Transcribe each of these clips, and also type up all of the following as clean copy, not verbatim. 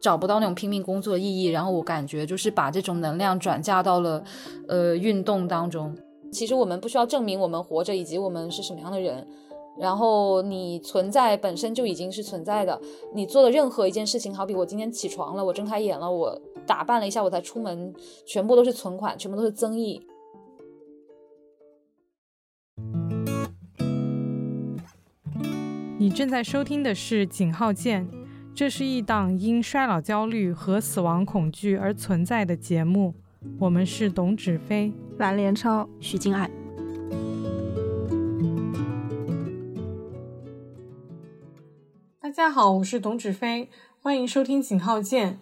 找不到那种拼命工作的意义，然后我感觉就是把这种能量转嫁到了运动当中。其实我们不需要证明我们活着以及我们是什么样的人，然后你存在本身就已经是存在的，你做的任何一件事情，好比我今天起床了，我睁开眼了，我打扮了一下，我才出门，全部都是存款，全部都是增益。你正在收听的是井号键，这是一档因衰老焦虑和死亡恐惧而存在的节目，我们是董芷飞、蓝连超、徐静爱。大家好，我是董芷飞，欢迎收听井号键。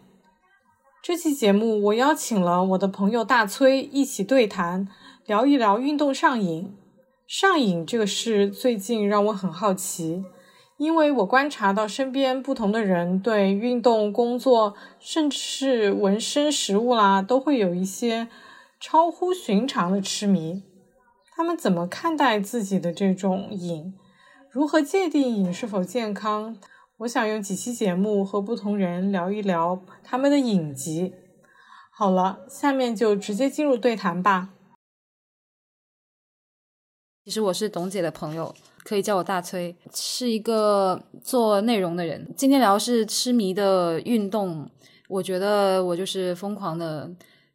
这期节目我邀请了我的朋友大崔一起对谈，聊一聊运动上瘾。上瘾这个事最近让我很好奇，因为我观察到身边不同的人对运动、工作，甚至是纹身、食物啦，都会有一些超乎寻常的痴迷。他们怎么看待自己的这种瘾？如何界定瘾是否健康？我想用几期节目和不同人聊一聊他们的影集。好了，下面就直接进入对谈吧。其实我是董姐的朋友，可以叫我大崔，是一个做内容的人。今天聊的是痴迷的运动，我觉得我就是疯狂的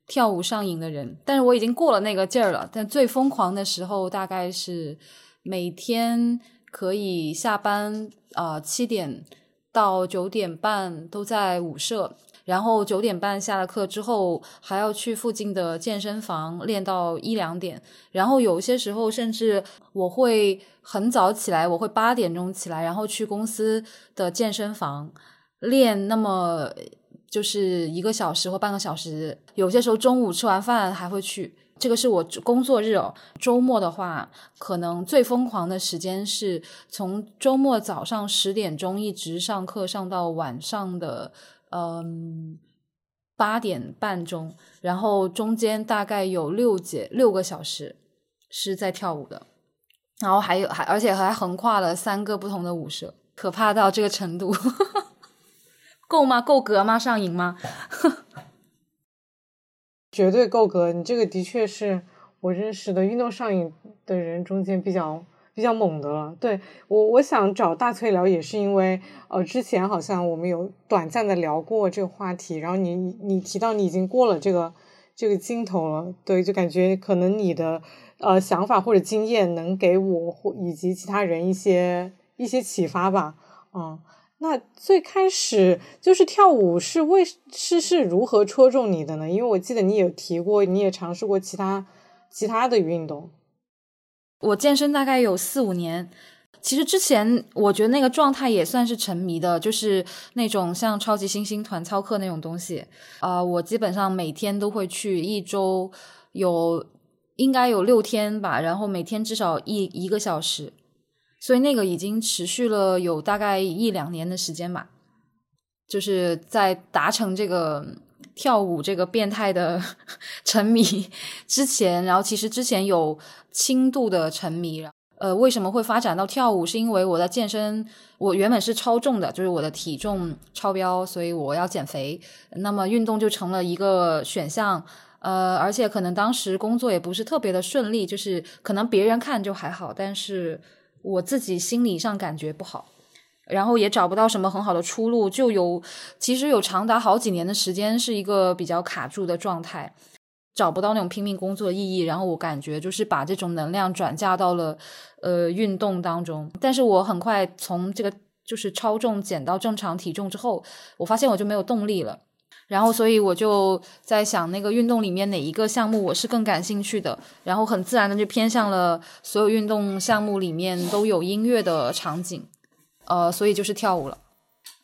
跳舞上瘾的人，但是我已经过了那个劲儿了。但最疯狂的时候大概是每天可以下班7点到9点半都在舞社，然后9点半下了课之后还要去附近的健身房练到1-2点，然后有些时候甚至我会很早起来，我会8点钟起来，然后去公司的健身房练那么就是1个小时或半个小时，有些时候中午吃完饭还会去。这个是我工作日哦，周末的话可能最疯狂的时间是从周末早上10点钟一直上课上到晚上的8点半钟，然后中间大概有6个小时是在跳舞的，然后而且还横跨了3个不同的舞社，可怕到这个程度够吗？够格吗？上瘾吗？绝对够格，你这个的确是我认识的运动上瘾的人中间比较猛的了。对，我想找大崔聊也是因为之前好像我们有短暂的聊过这个话题，然后你提到你已经过了这个尽头了。对，就感觉可能你的想法或者经验能给我以及其他人一些启发吧。那最开始就是跳舞是如何戳中你的呢？因为我记得你有提过，你也尝试过其他的运动。我健身大概有4-5年，其实之前我觉得那个状态也算是沉迷的，就是那种像超级新星团操课那种东西。我基本上每天都会去，一周应该有6天吧，然后每天至少一个小时。所以那个已经持续了有大概1-2年的时间吧，就是在达成这个跳舞这个变态的沉迷之前，然后其实之前有轻度的沉迷。为什么会发展到跳舞？是因为我在健身，我原本是超重的，就是我的体重超标，所以我要减肥，那么运动就成了一个选项。而且可能当时工作也不是特别的顺利，就是可能别人看就还好，但是我自己心理上感觉不好，然后也找不到什么很好的出路，其实有长达好几年的时间是一个比较卡住的状态，找不到那种拼命工作的意义，然后我感觉就是把这种能量转嫁到了运动当中。但是我很快从这个就是超重减到正常体重之后，我发现我就没有动力了，然后所以我就在想那个运动里面哪一个项目我是更感兴趣的，然后很自然的就偏向了所有运动项目里面都有音乐的场景，所以就是跳舞了。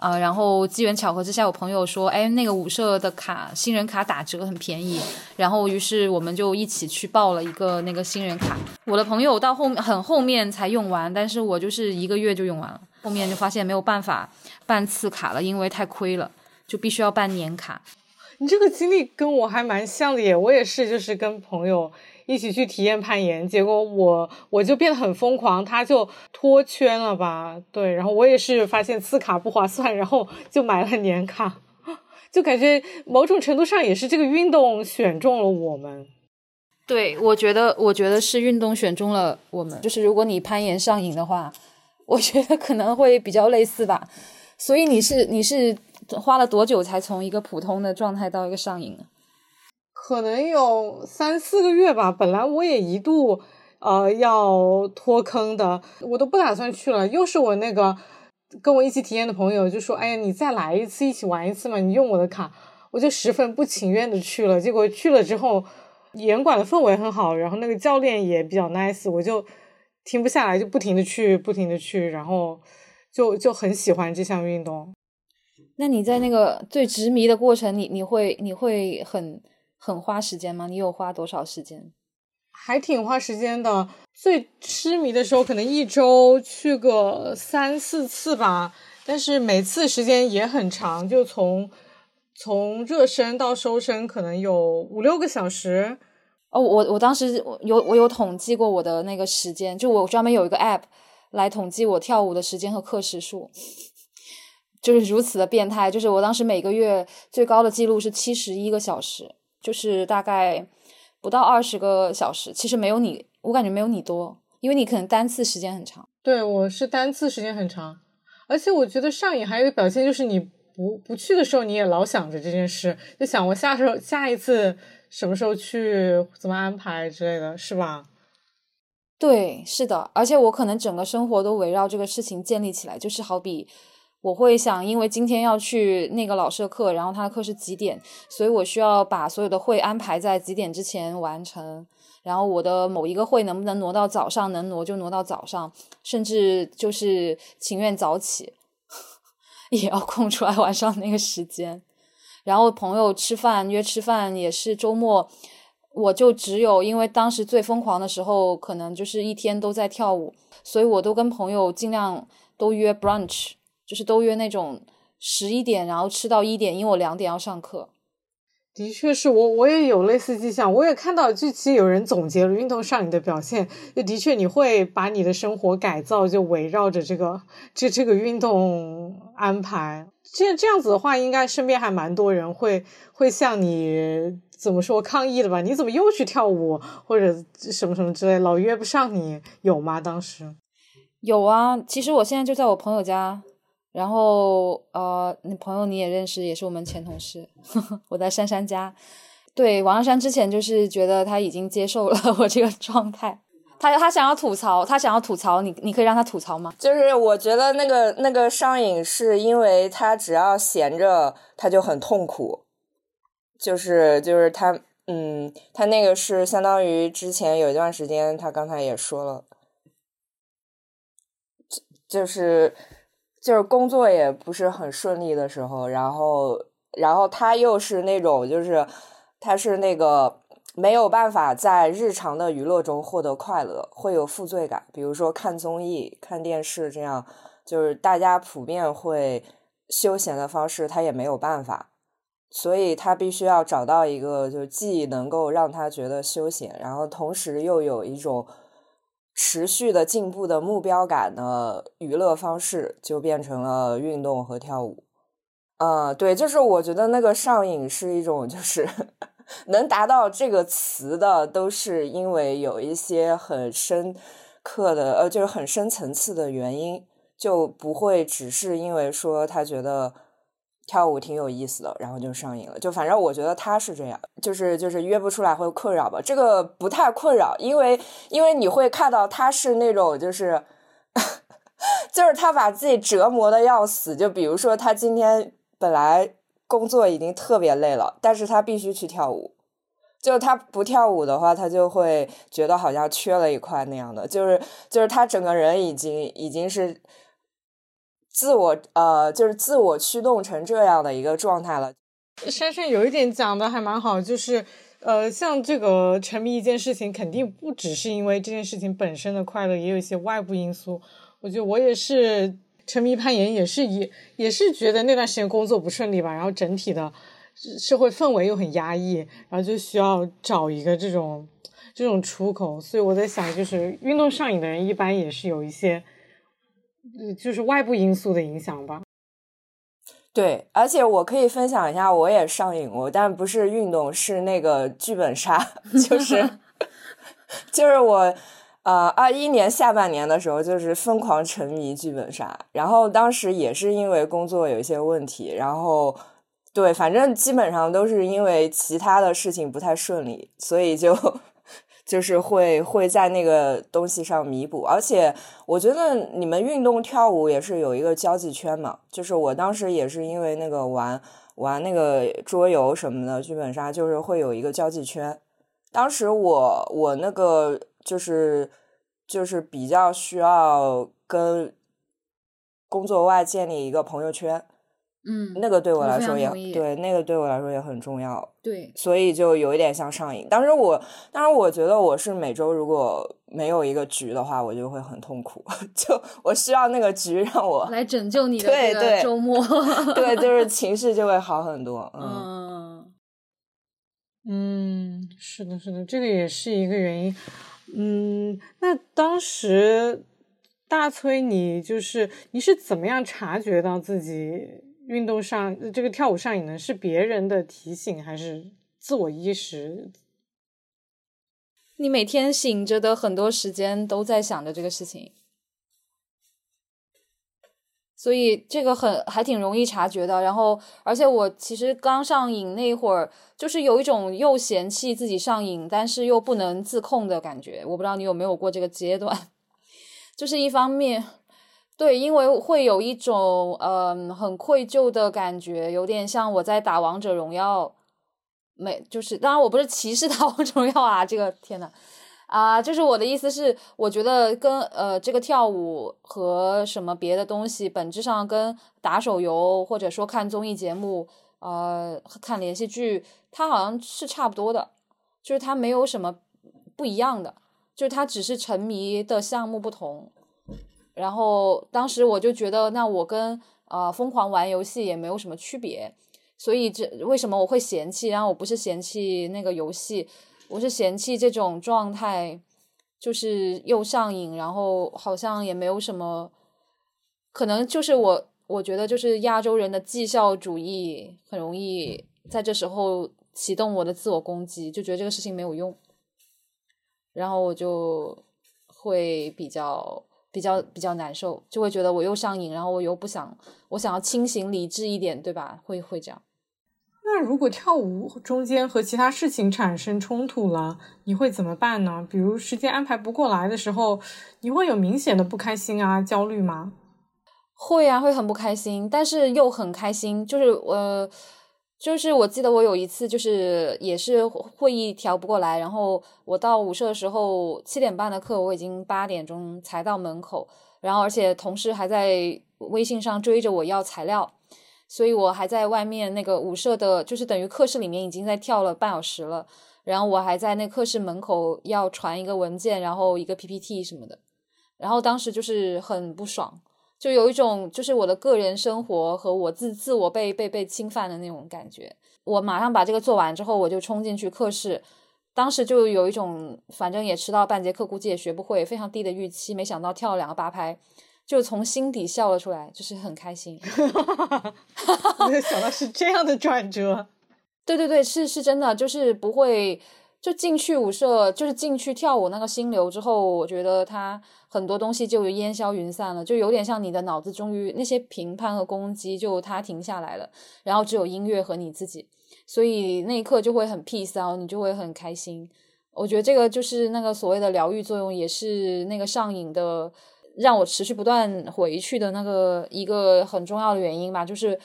然后机缘巧合之下，我朋友说那个舞社的新人卡打折很便宜，然后于是我们就一起去报了一个那个新人卡。我的朋友到后面才用完，但是我就是1个月就用完了，后面就发现没有办法办次卡了，因为太亏了，就必须要办年卡。你这个经历跟我还蛮像的耶，我也是就是跟朋友一起去体验攀岩，结果我就变得很疯狂，他就脱圈了吧。对，然后我也是发现次卡不划算，然后就买了年卡。就感觉某种程度上也是这个运动选中了我们。对，我觉得是运动选中了我们，就是如果你攀岩上瘾的话，我觉得可能会比较类似吧。所以你是花了多久才从一个普通的状态到一个上瘾呢？可能有3-4个月吧。本来我也一度要脱坑的，我都不打算去了。又是我那个跟我一起体验的朋友就说：“哎呀，你再来一次，一起玩一次嘛，你用我的卡。”我就十分不情愿的去了。结果去了之后，严管的氛围很好，然后那个教练也比较 nice， 我就停不下来，就不停的去，然后就很喜欢这项运动。那你在那个最执迷的过程，你会很花时间吗？你有花多少时间？还挺花时间的，最痴迷的时候可能1周去个3-4次吧，但是每次时间也很长，就从热身到收身可能有5-6个小时。哦，我当时我有统计过我的那个时间，就我专门有一个 app 来统计我跳舞的时间和课时数，就是如此的变态。就是我当时每个月最高的记录是71个小时，就是大概不到20个小时。其实没有你，我感觉没有你多，因为你可能单次时间很长。对，我是单次时间很长，而且我觉得上瘾还有一个表现就是你不去的时候，你也老想着这件事，就想我下一次什么时候去，怎么安排之类的，是吧？对，是的。而且我可能整个生活都围绕这个事情建立起来，就是好比我会想，因为今天要去那个老师的课，然后他的课是几点，所以我需要把所有的会安排在几点之前完成，然后我的某一个会能不能挪到早上，能挪就挪到早上，甚至就是情愿早起也要空出来晚上那个时间。然后朋友吃饭，约吃饭也是周末，我就只有，因为当时最疯狂的时候可能就是一天都在跳舞，所以我都跟朋友尽量都约 brunch，就是都约那种11点，然后吃到1点，因为我2点要上课。的确是我也有类似迹象，我也看到近期有人总结了运动上瘾的表现，就的确你会把你的生活改造，就围绕着这个运动安排。这样子的话，应该身边还蛮多人会向你怎么说抗议的吧？你怎么又去跳舞或者什么什么之类，老约不上你，有吗？当时有啊，其实我现在就在我朋友家。然后你朋友你也认识，也是我们前同事我在珊珊家。对，王珊之前就是觉得他已经接受了我这个状态，他想要吐槽你可以让他吐槽吗？就是我觉得那个上瘾是因为他只要闲着他就很痛苦，就是他他那个是相当于之前有一段时间，他刚才也说了，就是工作也不是很顺利的时候，然后他又是那种，就是他是那个没有办法在日常的娱乐中获得快乐，会有负罪感，比如说看综艺、看电视这样，就是大家普遍会休闲的方式，他也没有办法，所以他必须要找到一个，就既能够让他觉得休闲，然后同时又有一种持续的进步的目标感的娱乐方式，就变成了运动和跳舞。对，就是我觉得那个上瘾是一种，就是能达到这个词的，都是因为有一些很深刻的就是很深层次的原因，就不会只是因为说他觉得跳舞挺有意思的，然后就上瘾了。就反正我觉得他是这样，就是约不出来会困扰吧，这个不太困扰，因为你会看到他是那种就是他把自己折磨的要死。就比如说他今天本来工作已经特别累了，但是他必须去跳舞，就他不跳舞的话，他就会觉得好像缺了一块那样的，就是他整个人已经是自我驱动成这样的一个状态了。珊珊有一点讲的还蛮好，就是像这个沉迷一件事情，肯定不只是因为这件事情本身的快乐，也有一些外部因素。我觉得我也是沉迷攀岩，也是觉得那段时间工作不顺利吧，然后整体的社会氛围又很压抑，然后就需要找一个这种出口。所以我在想，就是运动上瘾的人一般也是有一些就是外部因素的影响吧。对，而且我可以分享一下，我也上瘾过，但不是运动，是那个剧本杀，就是我21年下半年的时候，就是疯狂沉迷剧本杀，然后当时也是因为工作有一些问题，然后对，反正基本上都是因为其他的事情不太顺利，所以就是会在那个东西上弥补。而且我觉得你们运动跳舞也是有一个交际圈嘛，就是我当时也是因为那个玩那个桌游什么的剧本杀，就是会有一个交际圈。当时我那个就是比较需要跟工作外建立一个朋友圈，那个对我来说也对，那个对我来说也很重要，对，所以就有一点像上瘾。当时我觉得我是每周如果没有一个局的话，我就会很痛苦，就我需要那个局让我来拯救你的这个周末，对，就是情绪就会好很多。是的，是的，这个也是一个原因。那当时大崔你是怎么样察觉到自己？运动上这个跳舞上瘾呢，是别人的提醒还是自我意识？你每天醒着的很多时间都在想着这个事情，所以这个还挺容易察觉的。然后而且我其实刚上瘾那会儿，就是有一种又嫌弃自己上瘾但是又不能自控的感觉，我不知道你有没有过这个阶段。就是一方面对，因为会有一种很愧疚的感觉，有点像我在打王者荣耀，就是当然我不是歧视打王者荣耀啊，这个天哪啊，就是我的意思是，我觉得跟这个跳舞和什么别的东西本质上跟打手游或者说看综艺节目看连续剧，它好像是差不多的，就是它没有什么不一样的，就是它只是沉迷的项目不同。然后当时我就觉得，那我跟疯狂玩游戏也没有什么区别，所以为什么我会嫌弃？然后我不是嫌弃那个游戏，我是嫌弃这种状态，就是又上瘾，然后好像也没有什么，可能就是我觉得就是亚洲人的绩效主义很容易在这时候启动我的自我攻击，就觉得这个事情没有用，然后我就会比较难受，就会觉得我又上瘾，然后我想要清醒理智一点，对吧？会这样。那如果跳舞中间和其他事情产生冲突了，你会怎么办呢？比如时间安排不过来的时候，你会有明显的不开心啊、焦虑吗？会啊，会很不开心，但是又很开心。就是我记得我有一次就是也是会议调不过来，然后我到舞社的时候7:30的课我已经8点钟才到门口，然后而且同事还在微信上追着我要材料，所以我还在外面那个舞社的就是等于课室里面已经在跳了半小时了，然后我还在那课室门口要传一个文件，然后一个 PPT 什么的，然后当时就是很不爽。就有一种就是我的个人生活和我自我被侵犯的那种感觉。我马上把这个做完之后，我就冲进去课室，当时就有一种反正也迟到半节课，估计也学不会，非常低的预期，没想到跳了2个8拍，就从心底笑了出来，就是很开心。没有想到是这样的转折。对对对，是真的，就是不会。就进去舞社，就是进去跳舞那个心流之后，我觉得它很多东西就烟消云散了，就有点像你的脑子终于那些评判和攻击就它停下来了，然后只有音乐和你自己，所以那一刻就会很 peace， 然后你就会很开心。我觉得这个就是那个所谓的疗愈作用，也是那个上瘾的让我持续不断回去的那个一个很重要的原因吧。就是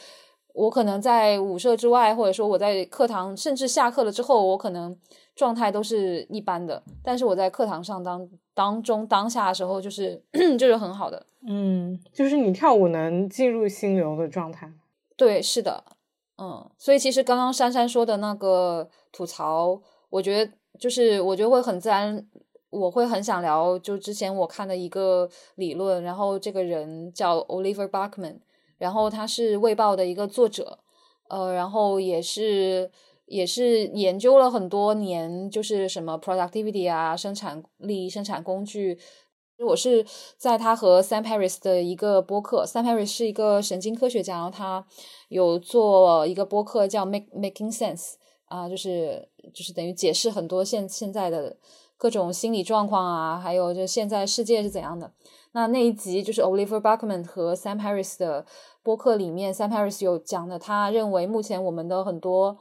我可能在舞社之外，或者说我在课堂，甚至下课了之后，我可能状态都是一般的，但是我在课堂上当下的时候，就是很好的。就是你跳舞能进入心流的状态。对，是的，所以其实刚刚珊珊说的那个吐槽，我觉得就是我觉得会很自然，我会很想聊。就之前我看的一个理论，然后这个人叫 Oliver Burkeman。然后他是《卫报》的一个作者，然后也是研究了很多年，就是什么 productivity 啊，生产力、生产工具我是在他和 Sam Harris 的一个播客 ，Sam Harris 是一个神经科学家，然后他有做一个播客叫 Making Sense 啊，就是等于解释很多现在的各种心理状况啊，还有就现在世界是怎样的。那一集就是 Oliver Burkeman 和 Sam Harris 的播客里面 ，Sam Harris 有讲的，他认为目前我们的很多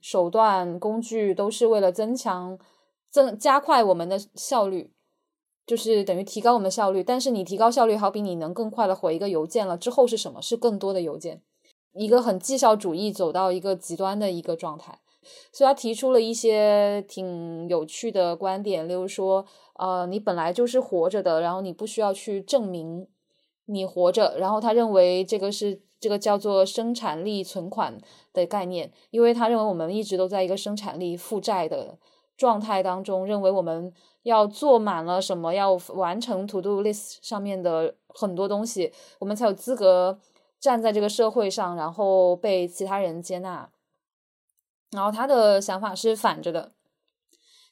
手段工具都是为了加快我们的效率。就是等于提高我们的效率，但是你提高效率好比你能更快的回一个邮件了，之后是什么？是更多的邮件，一个很绩效主义走到一个极端的一个状态。所以他提出了一些挺有趣的观点，例如说你本来就是活着的，然后你不需要去证明你活着，然后他认为这个叫做生产力存款的概念，因为他认为我们一直都在一个生产力负债的状态当中，认为我们要做满了什么，要完成 to do list 上面的很多东西，我们才有资格站在这个社会上，然后被其他人接纳。然后他的想法是反着的，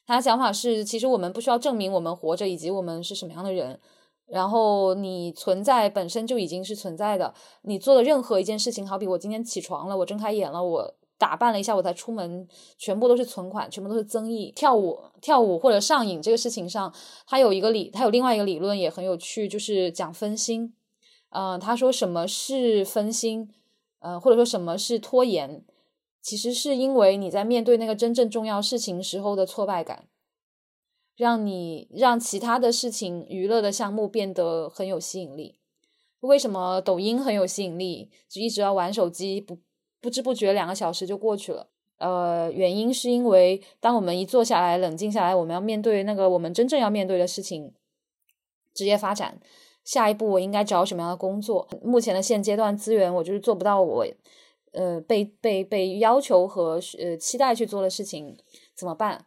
他的想法是其实我们不需要证明我们活着以及我们是什么样的人，然后你存在本身就已经是存在的，你做的任何一件事情，好比我今天起床了，我睁开眼了，我打扮了一下我才出门，全部都是存款，全部都是增益。跳舞或者上瘾这个事情上，他有另外一个理论也很有趣，就是讲分心。他说什么是分心，或者说什么是拖延，其实是因为你在面对那个真正重要事情时候的挫败感，让其他的事情娱乐的项目变得很有吸引力。为什么抖音很有吸引力，就一直要玩手机，不知不觉2个小时就过去了。原因是因为当我们一坐下来冷静下来，我们要面对那个我们真正要面对的事情，职业发展，下一步我应该找什么样的工作，目前的现阶段资源我就是做不到我被要求和期待去做的事情怎么办？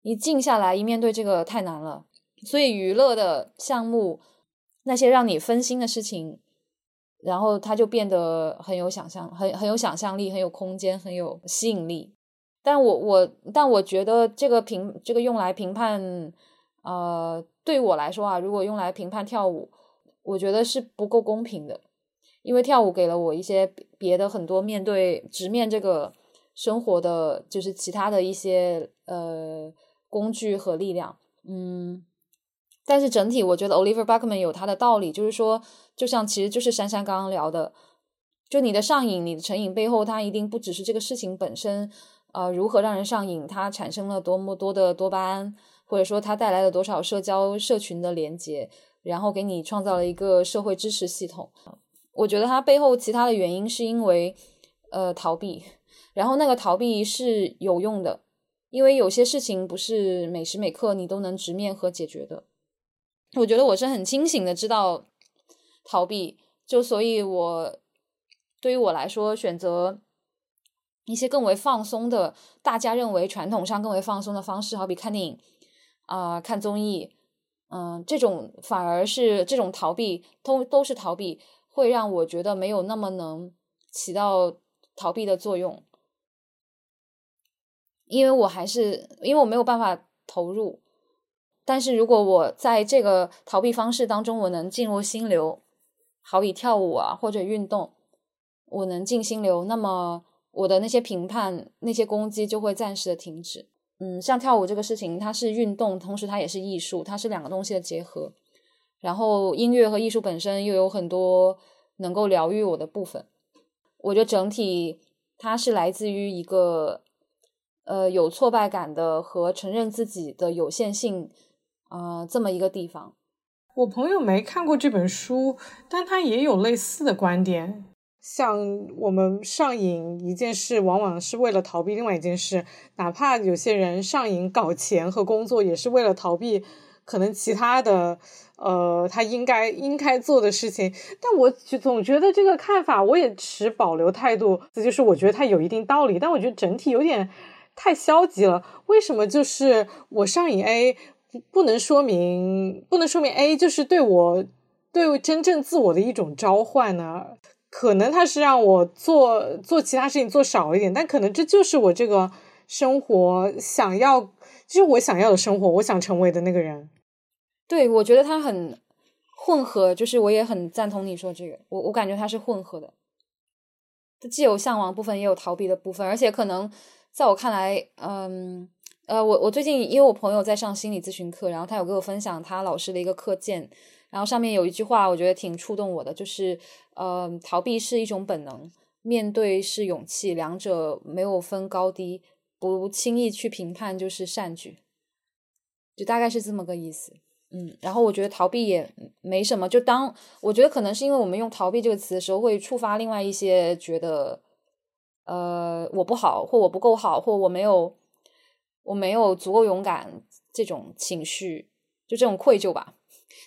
一静下来一面对这个太难了，所以娱乐的项目，那些让你分心的事情，然后它就变得很有想象力，很有空间，很有吸引力。但我觉得这个用来评判，对我来说啊，如果用来评判跳舞，我觉得是不够公平的，因为跳舞给了我一些别的很多直面这个生活的，就是其他的一些工具和力量，但是整体我觉得 Oliver Burkeman 有他的道理，就是说就像其实就是珊珊刚刚聊的，就你的上瘾你的成瘾背后，它一定不只是这个事情本身如何让人上瘾，它产生了多么多的多巴胺，或者说它带来了多少社群的连接，然后给你创造了一个社会支持系统。我觉得它背后其他的原因是因为逃避，然后那个逃避是有用的，因为有些事情不是每时每刻你都能直面和解决的。我觉得我是很清醒的知道逃避，所以对于我来说，选择一些更为放松的，大家认为传统上更为放松的方式，好比看电影看综艺，这种反而是这种逃避，都是逃避，会让我觉得没有那么能起到逃避的作用，因为我没有办法投入。但是如果我在这个逃避方式当中，我能进入心流，好比跳舞啊或者运动，我能进心流，那么我的那些评判那些攻击就会暂时的停止。像跳舞这个事情，它是运动，同时它也是艺术，它是2个东西的结合，然后音乐和艺术本身又有很多能够疗愈我的部分。我觉得整体它是来自于一个有挫败感的和承认自己的有限性这么一个地方。我朋友没看过这本书，但他也有类似的观点。像我们上瘾一件事，往往是为了逃避另外一件事，哪怕有些人上瘾搞钱和工作，也是为了逃避可能其他的他应该做的事情。但我总觉得这个看法我也持保留态度，这就是我觉得它有一定道理，但我觉得整体有点太消极了。为什么就是我上瘾 A，不能说明 A 就是对我真正自我的一种召唤呢？可能它是让我做其他事情做少一点，但可能这就是我这个生活想要，就是我想要的生活，我想成为的那个人。对，我觉得它很混合，就是我也很赞同你说这个，我感觉它是混合的，既有向往部分也有逃避的部分，而且可能在我看来，我最近因为我朋友在上心理咨询课，然后他有给我分享他老师的一个课件，然后上面有一句话我觉得挺触动我的，就是逃避是一种本能，面对是勇气，两者没有分高低，不轻易去评判就是善举，就大概是这么个意思。然后我觉得逃避也没什么，就当我觉得可能是因为我们用逃避这个词的时候会触发另外一些觉得我不好，或我不够好，或我没有足够勇敢，这种情绪，就这种愧疚吧，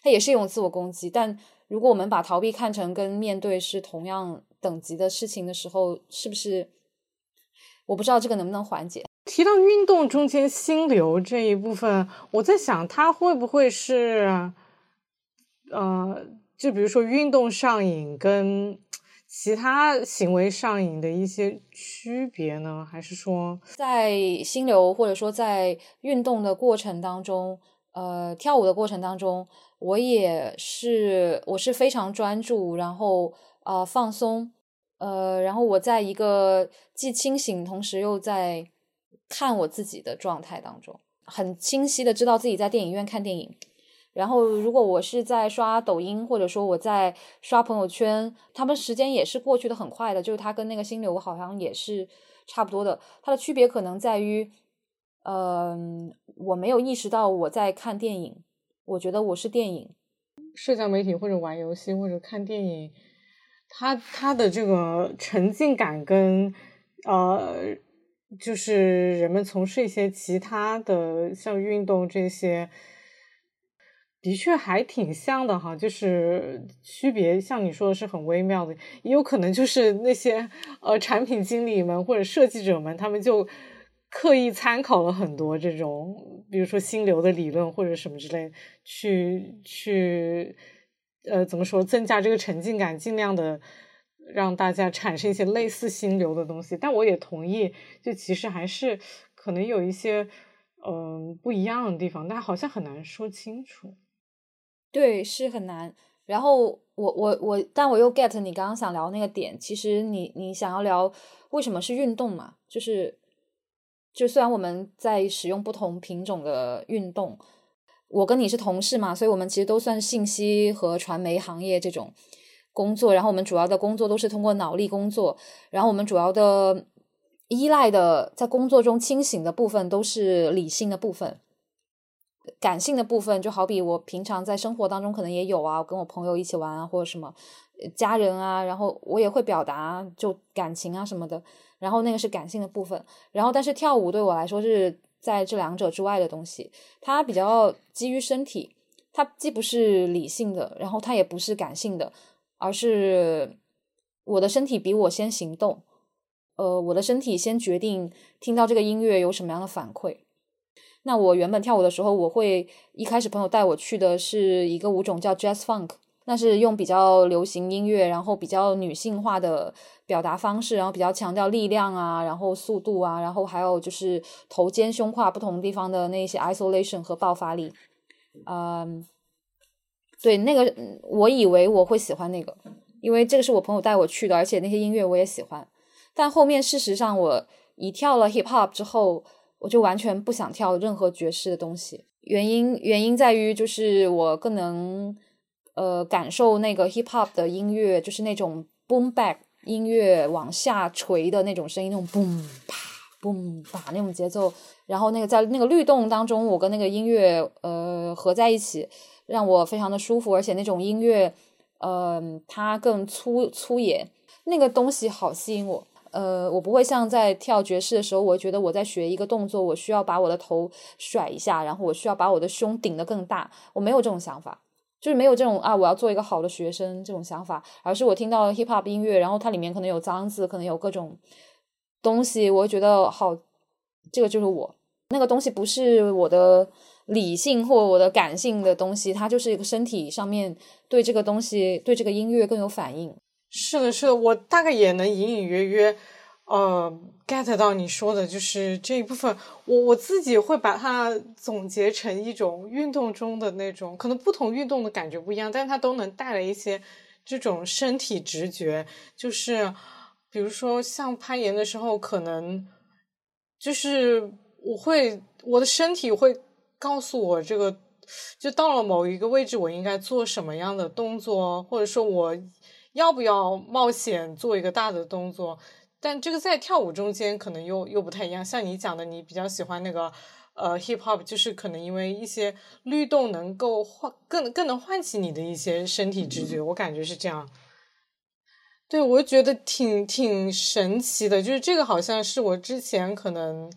它也是一种自我攻击。但如果我们把逃避看成跟面对是同样等级的事情的时候，是不是，我不知道这个能不能缓解。提到运动中间心流这一部分，我在想它会不会是就比如说运动上瘾跟其他行为上瘾的一些区别呢？还是说在心流或者说在运动的过程当中，跳舞的过程当中，我是非常专注，然后放松，然后我在一个既清醒同时又在看我自己的状态当中，很清晰的知道自己在电影院看电影。然后如果我是在刷抖音，或者说我在刷朋友圈，他们时间也是过去的很快的，就是它跟那个心流好像也是差不多的。它的区别可能在于我没有意识到我在看电影，我觉得我是电影。社交媒体或者玩游戏或者看电影，它的这个沉浸感跟就是人们从事一些其他的像运动这些的确还挺像的哈，就是区别像你说的是很微妙的，也有可能就是那些产品经理们或者设计者们，他们就刻意参考了很多这种比如说心流的理论或者什么之类，去怎么说，增加这个沉浸感，尽量的让大家产生一些类似心流的东西。但我也同意，就其实还是可能有一些不一样的地方，但好像很难说清楚。对，是很难。然后我但我又 get 你刚刚想聊那个点，其实你想要聊为什么是运动嘛，就虽然我们在使用不同品种的运动，我跟你是同事嘛，所以我们其实都算信息和传媒行业这种工作，然后我们主要的工作都是通过脑力工作，然后我们主要的依赖的在工作中清醒的部分都是理性的部分，感性的部分就好比我平常在生活当中可能也有啊，我跟我朋友一起玩啊，或者什么家人啊，然后我也会表达就感情啊什么的，然后那个是感性的部分。然后但是跳舞对我来说是在这两者之外的东西，它比较基于身体，它既不是理性的，然后它也不是感性的，而是我的身体比我先行动，我的身体先决定听到这个音乐有什么样的反馈。那我原本跳舞的时候，我会一开始朋友带我去的是一个舞种叫 Jazz Funk， 那是用比较流行音乐，然后比较女性化的表达方式，然后比较强调力量啊，然后速度啊，然后还有就是头肩胸胯不同地方的那些 isolation 和爆发力。对，那个我以为我会喜欢那个，因为这个是我朋友带我去的，而且那些音乐我也喜欢。但后面事实上我一跳了 Hiphop 之后，我就完全不想跳任何爵士的东西。原因在于就是我更能感受那个 Hiphop 的音乐，就是那种 boom back 音乐往下垂的那种声音，那种 boom 啪 boom 啪那种节奏。然后那个在那个律动当中，我跟那个音乐合在一起，让我非常的舒服，而且那种音乐，它更粗野，那个东西好吸引我。我不会像在跳爵士的时候，我觉得我在学一个动作，我需要把我的头甩一下，然后我需要把我的胸顶得更大，我没有这种想法，就是没有这种啊，我要做一个好的学生这种想法，而是我听到 hiphop 音乐，然后它里面可能有脏字，可能有各种东西，我觉得好，这个就是我，那个东西不是我的理性或我的感性的东西，它就是一个身体上面对这个东西，对这个音乐更有反应。是的，是的，我大概也能隐隐约约 get 到你说的就是这一部分，我自己会把它总结成一种运动中的那种，可能不同运动的感觉不一样，但它都能带来一些这种身体直觉，就是比如说像攀岩的时候，可能就是我的身体会告诉我这个，就到了某一个位置我应该做什么样的动作，或者说我要不要冒险做一个大的动作。但这个在跳舞中间可能又不太一样，像你讲的你比较喜欢那个Hiphop， 就是可能因为一些律动能够更能唤起你的一些身体直觉，我感觉是这样。对，我觉得挺神奇的，就是这个好像是我之前可能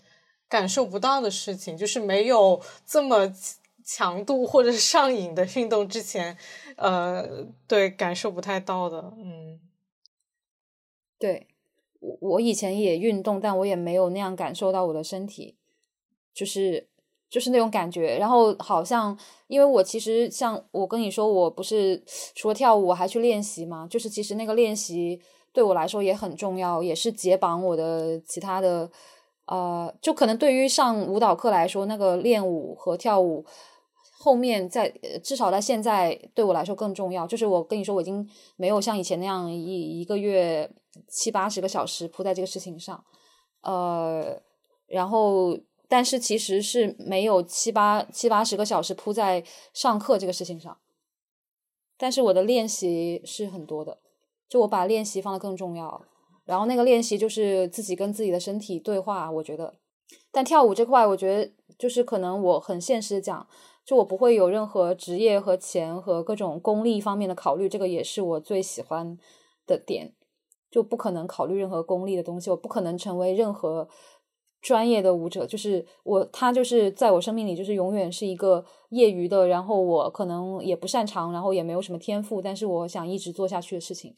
感受不到的事情，就是没有这么强度或者上瘾的运动之前对，感受不太到的。嗯，对，我以前也运动，但我也没有那样感受到我的身体，就是那种感觉。然后好像因为我其实像我跟你说，我不是除了跳舞我还去练习嘛，就是其实那个练习对我来说也很重要，也是解绑我的其他的就可能对于上舞蹈课来说，那个练舞和跳舞后面至少在现在对我来说更重要。就是我跟你说，我已经没有像以前那样一个月70-80个小时扑在这个事情上，然后但是其实是没有七八十个小时扑在上课这个事情上，但是我的练习是很多的，就我把练习放得更重要。然后那个练习就是自己跟自己的身体对话，我觉得。但跳舞这块，我觉得就是可能我很现实讲，就我不会有任何职业和钱和各种功利方面的考虑，这个也是我最喜欢的点，就不可能考虑任何功利的东西，我不可能成为任何专业的舞者，就是他就是在我生命里就是永远是一个业余的，然后我可能也不擅长，然后也没有什么天赋，但是我想一直做下去的事情。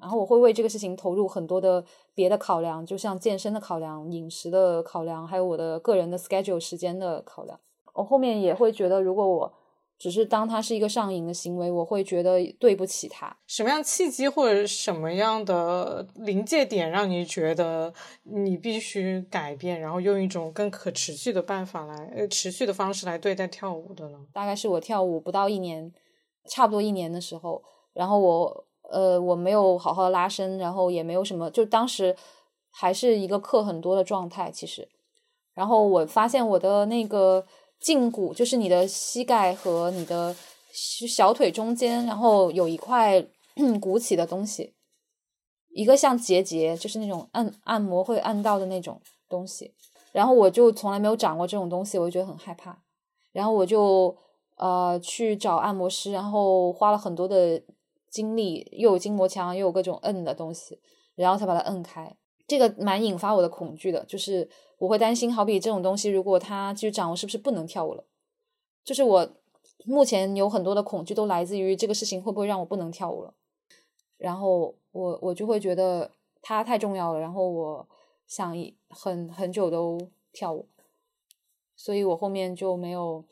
然后我会为这个事情投入很多的别的考量，就像健身的考量、饮食的考量，还有我的个人的 schedule 时间的考量。我后面也会觉得，如果我只是当它是一个上瘾的行为，我会觉得对不起它。什么样契机或者什么样的临界点让你觉得你必须改变，然后用一种更可持续的办法持续的方式来对待跳舞的呢？大概是我跳舞不到一年，差不多1年的时候，然后我没有好好拉伸，然后也没有什么，就当时还是一个课很多的状态其实。然后我发现我的那个胫骨，就是你的膝盖和你的小腿中间，然后有一块鼓起的东西，一个像结，就是那种按摩会按到的那种东西。然后我就从来没有掌握这种东西，我就觉得很害怕。然后我就去找按摩师，然后花了很多的精力，又有筋膜枪，又有各种摁的东西，然后才把它摁开。这个蛮引发我的恐惧的，就是我会担心，好比这种东西如果它继续长，我是不是不能跳舞了？就是我目前有很多的恐惧都来自于这个事情会不会让我不能跳舞了。然后我就会觉得它太重要了，然后我想很久都跳舞，所以我后面就没有，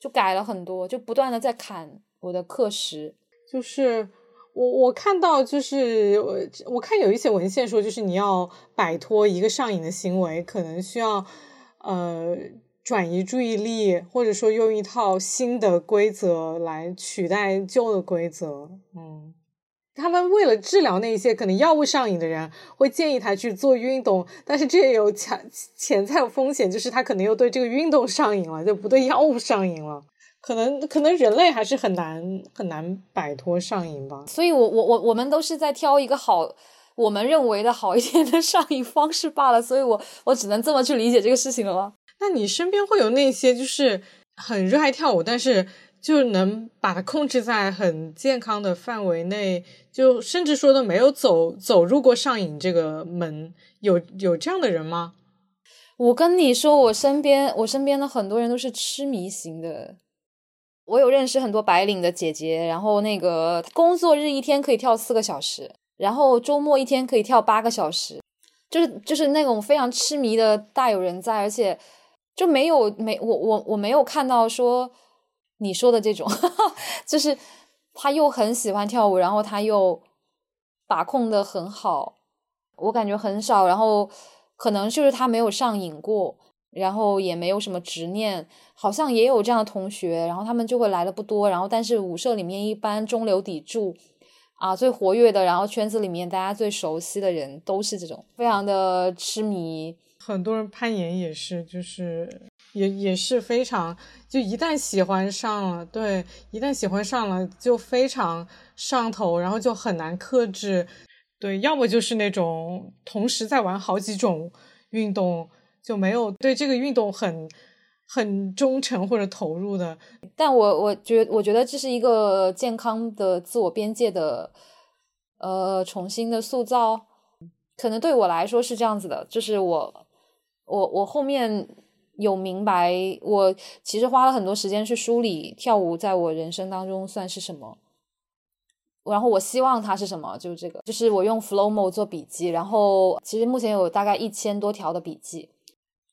就改了很多，就不断的在砍我的课时。就是我看到，就是我看有一些文献说，就是你要摆脱一个上瘾的行为，可能需要转移注意力，或者说用一套新的规则来取代旧的规则。嗯，他们为了治疗那些可能药物上瘾的人，会建议他去做运动，但是这也有潜在风险，就是他可能又对这个运动上瘾了，就不对药物上瘾了。可能人类还是很难摆脱上瘾吧，所以我们都是在挑一个好，我们认为的好一点的上瘾方式罢了，所以我只能这么去理解这个事情了吗？那你身边会有那些就是很热爱跳舞，但是就能把它控制在很健康的范围内，就甚至说都没有走入过上瘾这个门，有这样的人吗？我跟你说，我身边的很多人都是痴迷型的。我有认识很多白领的姐姐，然后那个工作日一天可以跳4个小时，然后周末一天可以跳8个小时，就是那种非常痴迷的大有人在，而且就我没有看到说你说的这种就是他又很喜欢跳舞，然后他又把控的很好，我感觉很少，然后可能就是他没有上瘾过，然后也没有什么执念，好像也有这样的同学，然后他们就会来的不多，然后但是舞社里面一般中流砥柱啊，最活跃的，然后圈子里面大家最熟悉的人都是这种，非常的痴迷。很多人攀岩也是，就是也是非常，就一旦喜欢上了，对，一旦喜欢上了就非常上头，然后就很难克制。对，要么就是那种同时在玩好几种运动，就没有对这个运动很忠诚或者投入的。但我觉得这是一个健康的自我边界的重新的塑造。可能对我来说是这样子的，就是我后面有明白，我其实花了很多时间去梳理跳舞在我人生当中算是什么，然后我希望它是什么，就这个，就是我用 FLOMO 做笔记，然后其实目前有大概1000多条的笔记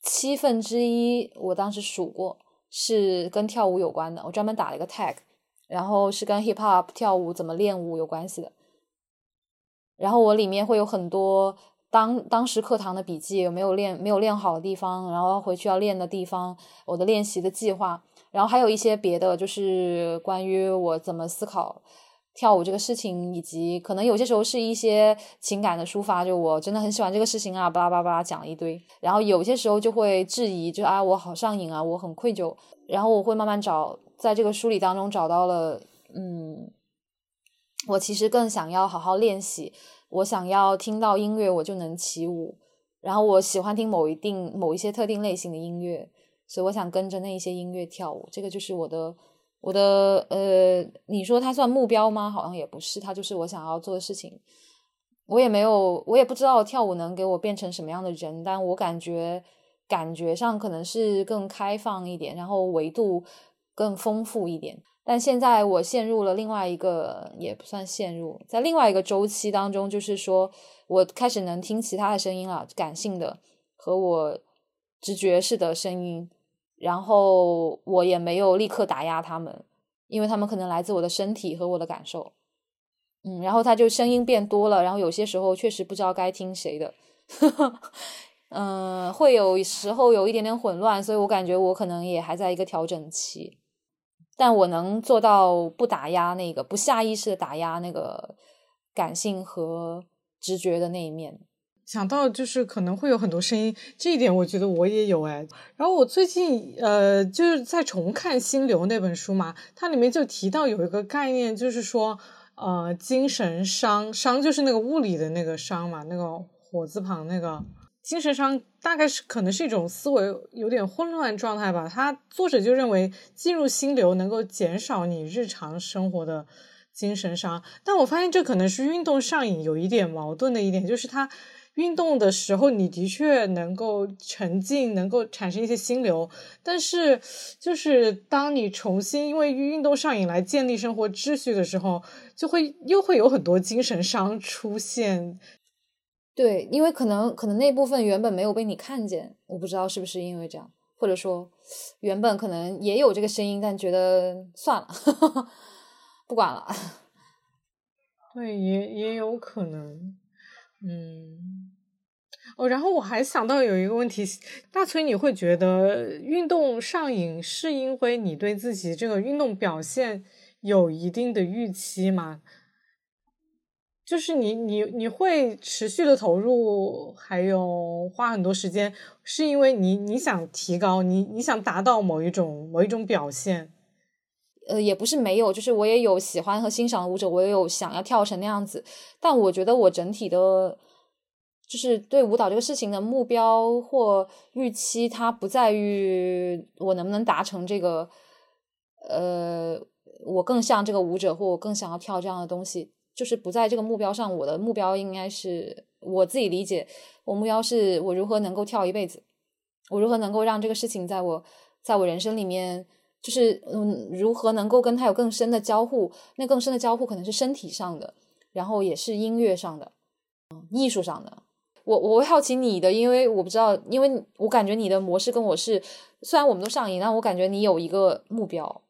，1/7我当时数过是跟跳舞有关的，我专门打了一个 tag， 然后是跟 Hiphop 跳舞怎么练舞有关系的。然后我里面会有很多当时课堂的笔记，有没有练好的地方，然后回去要练的地方，我的练习的计划，然后还有一些别的，就是关于我怎么思考跳舞这个事情，以及可能有些时候是一些情感的抒发，就我真的很喜欢这个事情啊，巴拉巴拉讲了一堆。然后有些时候就会质疑，就啊我好上瘾啊，我很愧疚。然后我会慢慢找，在这个梳理当中找到了，我其实更想要好好练习，我想要听到音乐我就能起舞，然后我喜欢听某一些特定类型的音乐，所以我想跟着那一些音乐跳舞。这个就是我的你说它算目标吗？好像也不是，它就是我想要做的事情。我也不知道跳舞能给我变成什么样的人，但我感觉上可能是更开放一点，然后维度更丰富一点。但现在我陷入了另外一个，也不算陷入，在另外一个周期当中，就是说我开始能听其他的声音了，感性的和我直觉式的声音，然后我也没有立刻打压他们，因为他们可能来自我的身体和我的感受，然后他就声音变多了，然后有些时候确实不知道该听谁的，会有时候有一点点混乱，所以我感觉我可能也还在一个调整期。但我能做到不打压那个，不下意识的打压那个感性和直觉的那一面。想到就是可能会有很多声音，这一点我觉得我也有哎。然后我最近就是在重看心流那本书嘛，它里面就提到有一个概念，就是说精神伤就是那个物理的那个伤嘛，那个火字旁那个。精神伤大概是可能是一种思维有点混乱状态吧，他作者就认为进入心流能够减少你日常生活的精神伤，但我发现这可能是运动上瘾有一点矛盾的一点，就是他运动的时候你的确能够沉浸，能够产生一些心流，但是就是当你重新因为运动上瘾来建立生活秩序的时候，就会又会有很多精神伤出现。对，因为可能那部分原本没有被你看见，我不知道是不是因为这样，或者说原本可能也有这个声音，但觉得算了，不管了。对，也有可能，然后我还想到有一个问题，大崔，你会觉得运动上瘾是因为你对自己这个运动表现有一定的预期吗？就是你会持续的投入，还有花很多时间，是因为你想提高，你想达到某一种表现。也不是没有，就是我也有喜欢和欣赏的舞者，我也有想要跳成那样子，但我觉得我整体的，就是对舞蹈这个事情的目标或预期，它不在于我能不能达成这个，我更像这个舞者，或我更想要跳这样的东西。就是不在这个目标上，我的目标应该是，我自己理解，我目标是我如何能够跳一辈子，我如何能够让这个事情在我人生里面，就是如何能够跟它有更深的交互，那更深的交互可能是身体上的，然后也是音乐上的，艺术上的。我会好奇你的，因为我不知道，因为我感觉你的模式跟我是，虽然我们都上瘾，但我感觉你有一个目标。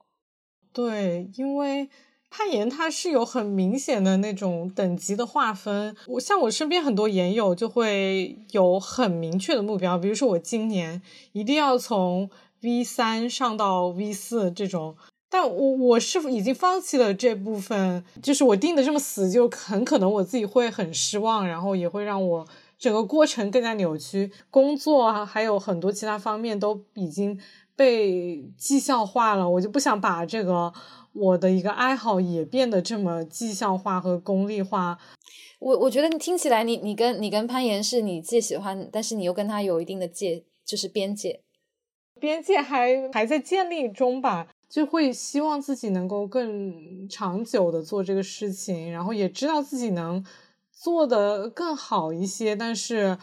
对，因为攀岩它是有很明显的那种等级的划分，像我身边很多岩友就会有很明确的目标，比如说我今年一定要从 V3 上到 V4 这种，但我是已经放弃了这部分，就是我定的这么死，就很可能我自己会很失望，然后也会让我整个过程更加扭曲，工作啊，还有很多其他方面都已经被绩效化了，我就不想把这个我的一个爱好也变得这么绩效化和功利化。我觉得你听起来你跟攀岩是你自己喜欢，但是你又跟他有一定的界，就是边界还在建立中吧，就会希望自己能够更长久的做这个事情，然后也知道自己能做得更好一些，但是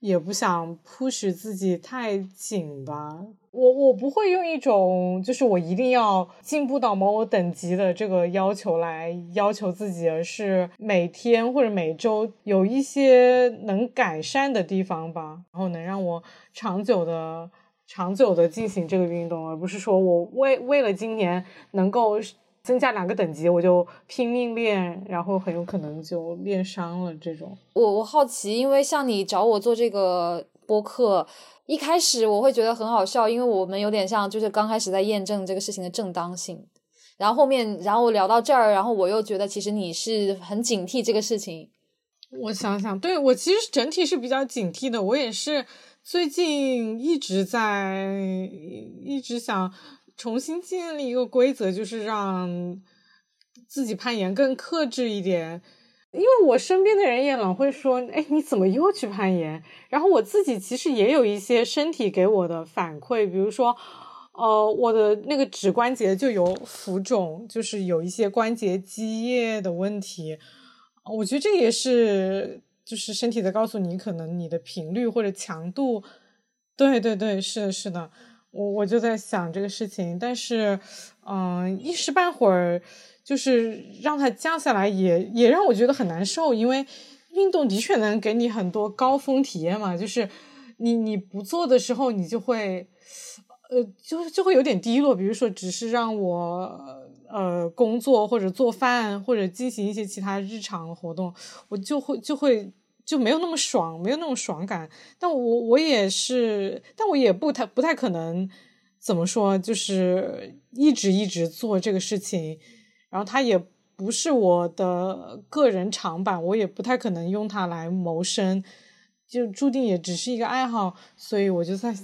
也不想 push 自己太紧吧。我不会用一种就是我一定要进步到某等级的这个要求来要求自己，而是每天或者每周有一些能改善的地方吧，然后能让我长久的进行这个运动，而不是说我为了今年能够增加两个等级我就拼命练，然后很有可能就练伤了这种。我好奇，因为像你找我做这个播客，一开始我会觉得很好笑，因为我们有点像就是刚开始在验证这个事情的正当性，然后后面然后我聊到这儿，然后我又觉得其实你是很警惕这个事情。我想想，对，我其实整体是比较警惕的，我也是最近一直想重新建立一个规则，就是让自己攀岩更克制一点，因为我身边的人也老会说，哎，你怎么又去攀岩？然后我自己其实也有一些身体给我的反馈，比如说，我的那个指关节就有浮肿，就是有一些关节积液的问题，我觉得这也是就是身体在告诉你，可能你的频率或者强度，对对对，是的，是的。我就在想这个事情，但是一时半会儿就是让它降下来也让我觉得很难受，因为运动的确能给你很多高峰体验嘛，就是你不做的时候你就会就会有点低落，比如说只是让我工作或者做饭或者进行一些其他日常活动，我就会就没有那么爽，没有那种爽感。但我也是，但我也不太可能怎么说，就是一直做这个事情，然后它也不是我的个人长板，我也不太可能用它来谋生，就注定也只是一个爱好，所以我就在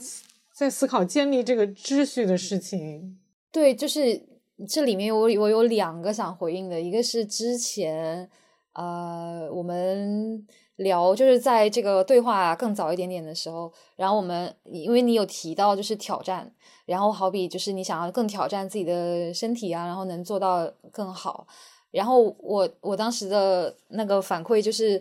思考建立这个秩序的事情。对，就是这里面我有两个想回应的，一个是之前我们聊就是在这个对话更早一点点的时候，然后我们因为你有提到就是挑战，然后好比就是你想要更挑战自己的身体啊，然后能做到更好，然后我当时的那个反馈就是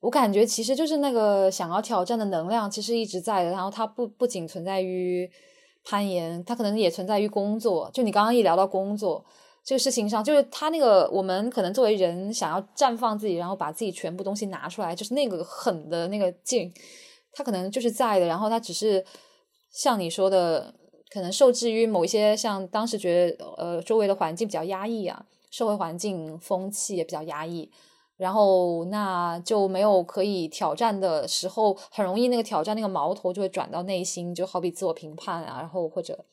我感觉其实就是那个想要挑战的能量其实一直在的，然后它不仅存在于攀岩，它可能也存在于工作，就你刚刚一聊到工作这个事情上，就是他那个我们可能作为人想要绽放自己，然后把自己全部东西拿出来，就是那个狠的那个劲他可能就是在的，然后他只是像你说的可能受制于某一些像当时觉得周围的环境比较压抑啊，社会环境风气也比较压抑，然后那就没有可以挑战的时候，很容易那个挑战那个矛头就会转到内心，就好比自我评判啊，然后或者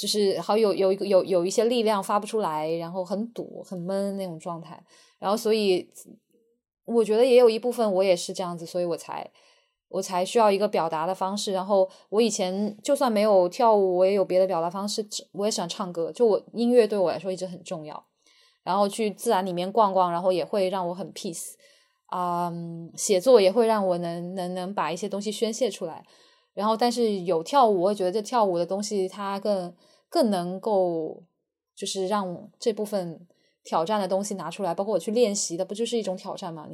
就是好有一些力量发不出来，然后很堵很闷那种状态，然后所以我觉得也有一部分我也是这样子，所以我才需要一个表达的方式，然后我以前就算没有跳舞我也有别的表达方式，我也喜欢唱歌，就我音乐对我来说一直很重要，然后去自然里面逛逛，然后也会让我很 peace， 写作也会让我能把一些东西宣泄出来，然后但是有跳舞，我觉得这跳舞的东西它更能够就是让这部分挑战的东西拿出来，包括我去练习的不就是一种挑战吗？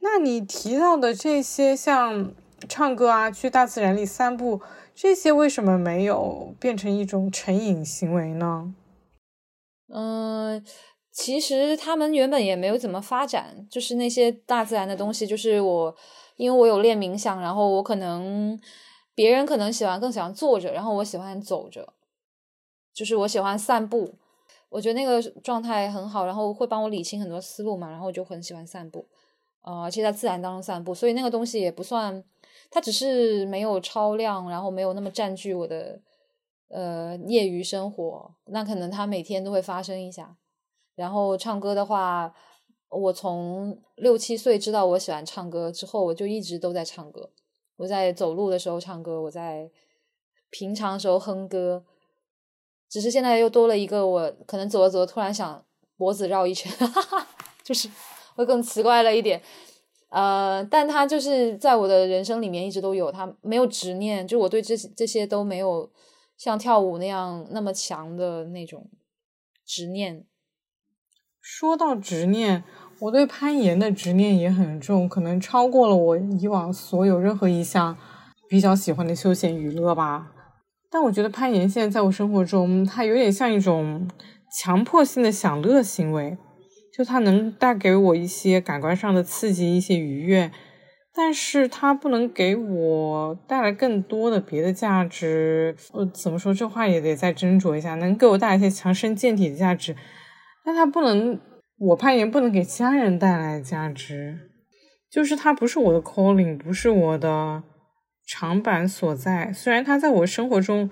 那你提到的这些像唱歌啊，去大自然里散步，这些为什么没有变成一种成瘾行为呢？其实他们原本也没有怎么发展，就是那些大自然的东西，就是我因为我有练冥想，然后我可能别人可能更喜欢坐着，然后我喜欢走着，就是我喜欢散步，我觉得那个状态很好，然后会帮我理清很多思路嘛，然后我就很喜欢散步，而且在自然当中散步，所以那个东西也不算，它只是没有超量，然后没有那么占据我的业余生活，那可能它每天都会发生一下。然后唱歌的话，我从6、7岁知道我喜欢唱歌之后，我就一直都在唱歌。我在走路的时候唱歌，我在平常时候哼歌，只是现在又多了一个，我可能走着走着突然想脖子绕一圈，就是会更奇怪了一点。但它就是在我的人生里面一直都有，它没有执念，就我对这些都没有像跳舞那样那么强的那种执念。说到执念，我对攀岩的执念也很重，可能超过了我以往所有任何一项比较喜欢的休闲娱乐吧。但我觉得攀岩现在在我生活中，它有点像一种强迫性的享乐行为，就它能带给我一些感官上的刺激，一些愉悦，但是它不能给我带来更多的别的价值。怎么说，这话也得再斟酌一下，能给我带来一些强身健体的价值，但它不能，我攀岩不能给家人带来价值，就是它不是我的 calling， 不是我的长板所在。虽然它在我生活中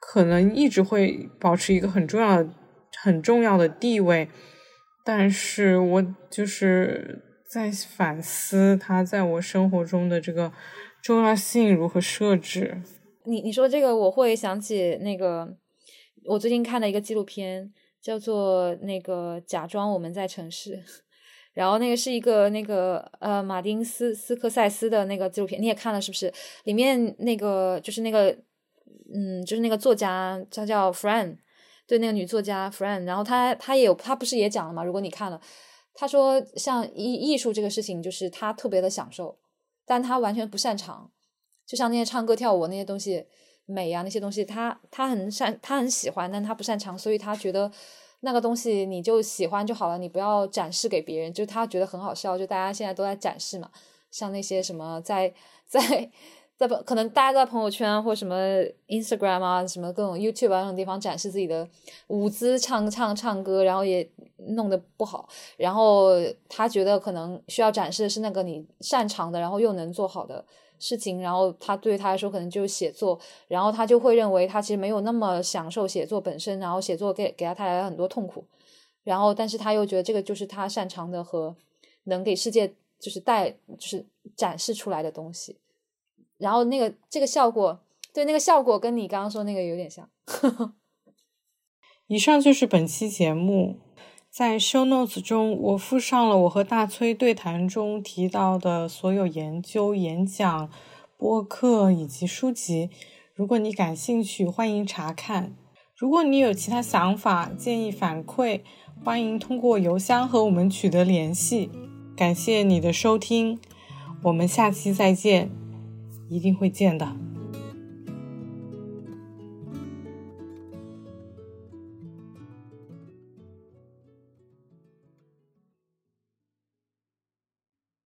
可能一直会保持一个很重要的地位，但是我就是在反思它在我生活中的这个重要性如何设置。你说这个，我会想起那个我最近看的一个纪录片，叫做那个假装我们在城市，然后那个是一个那个马丁斯科塞斯的那个纪录片，你也看了是不是？里面那个就是那个就是那个作家，他叫 Fran， 对，那个女作家 Fran， 然后他也有，他不是也讲了吗？如果你看了，他说像艺术这个事情，就是他特别的享受，但他完全不擅长，就像那些唱歌跳舞那些东西。美啊那些东西他很喜欢，但他不擅长，所以他觉得那个东西你就喜欢就好了，你不要展示给别人，就他觉得很好笑，就大家现在都在展示嘛，像那些什么在可能大家都在朋友圈或什么 Instagram 啊什么各种 YouTube 啊那种地方展示自己的舞姿，唱歌，然后也弄得不好，然后他觉得可能需要展示的是那个你擅长的然后又能做好的事情，然后他对他来说可能就是写作，然后他就会认为他其实没有那么享受写作本身，然后写作给他带来很多痛苦，然后但是他又觉得这个就是他擅长的和能给世界就是展示出来的东西，然后那个这个效果，对，那个效果跟你刚刚说那个有点像。以上就是本期节目，在 show notes 中我附上了我和大崔对谈中提到的所有研究、演讲、播客以及书籍，如果你感兴趣欢迎查看。如果你有其他想法、建议、反馈，欢迎通过邮箱和我们取得联系。感谢你的收听，我们下期再见，一定会见的。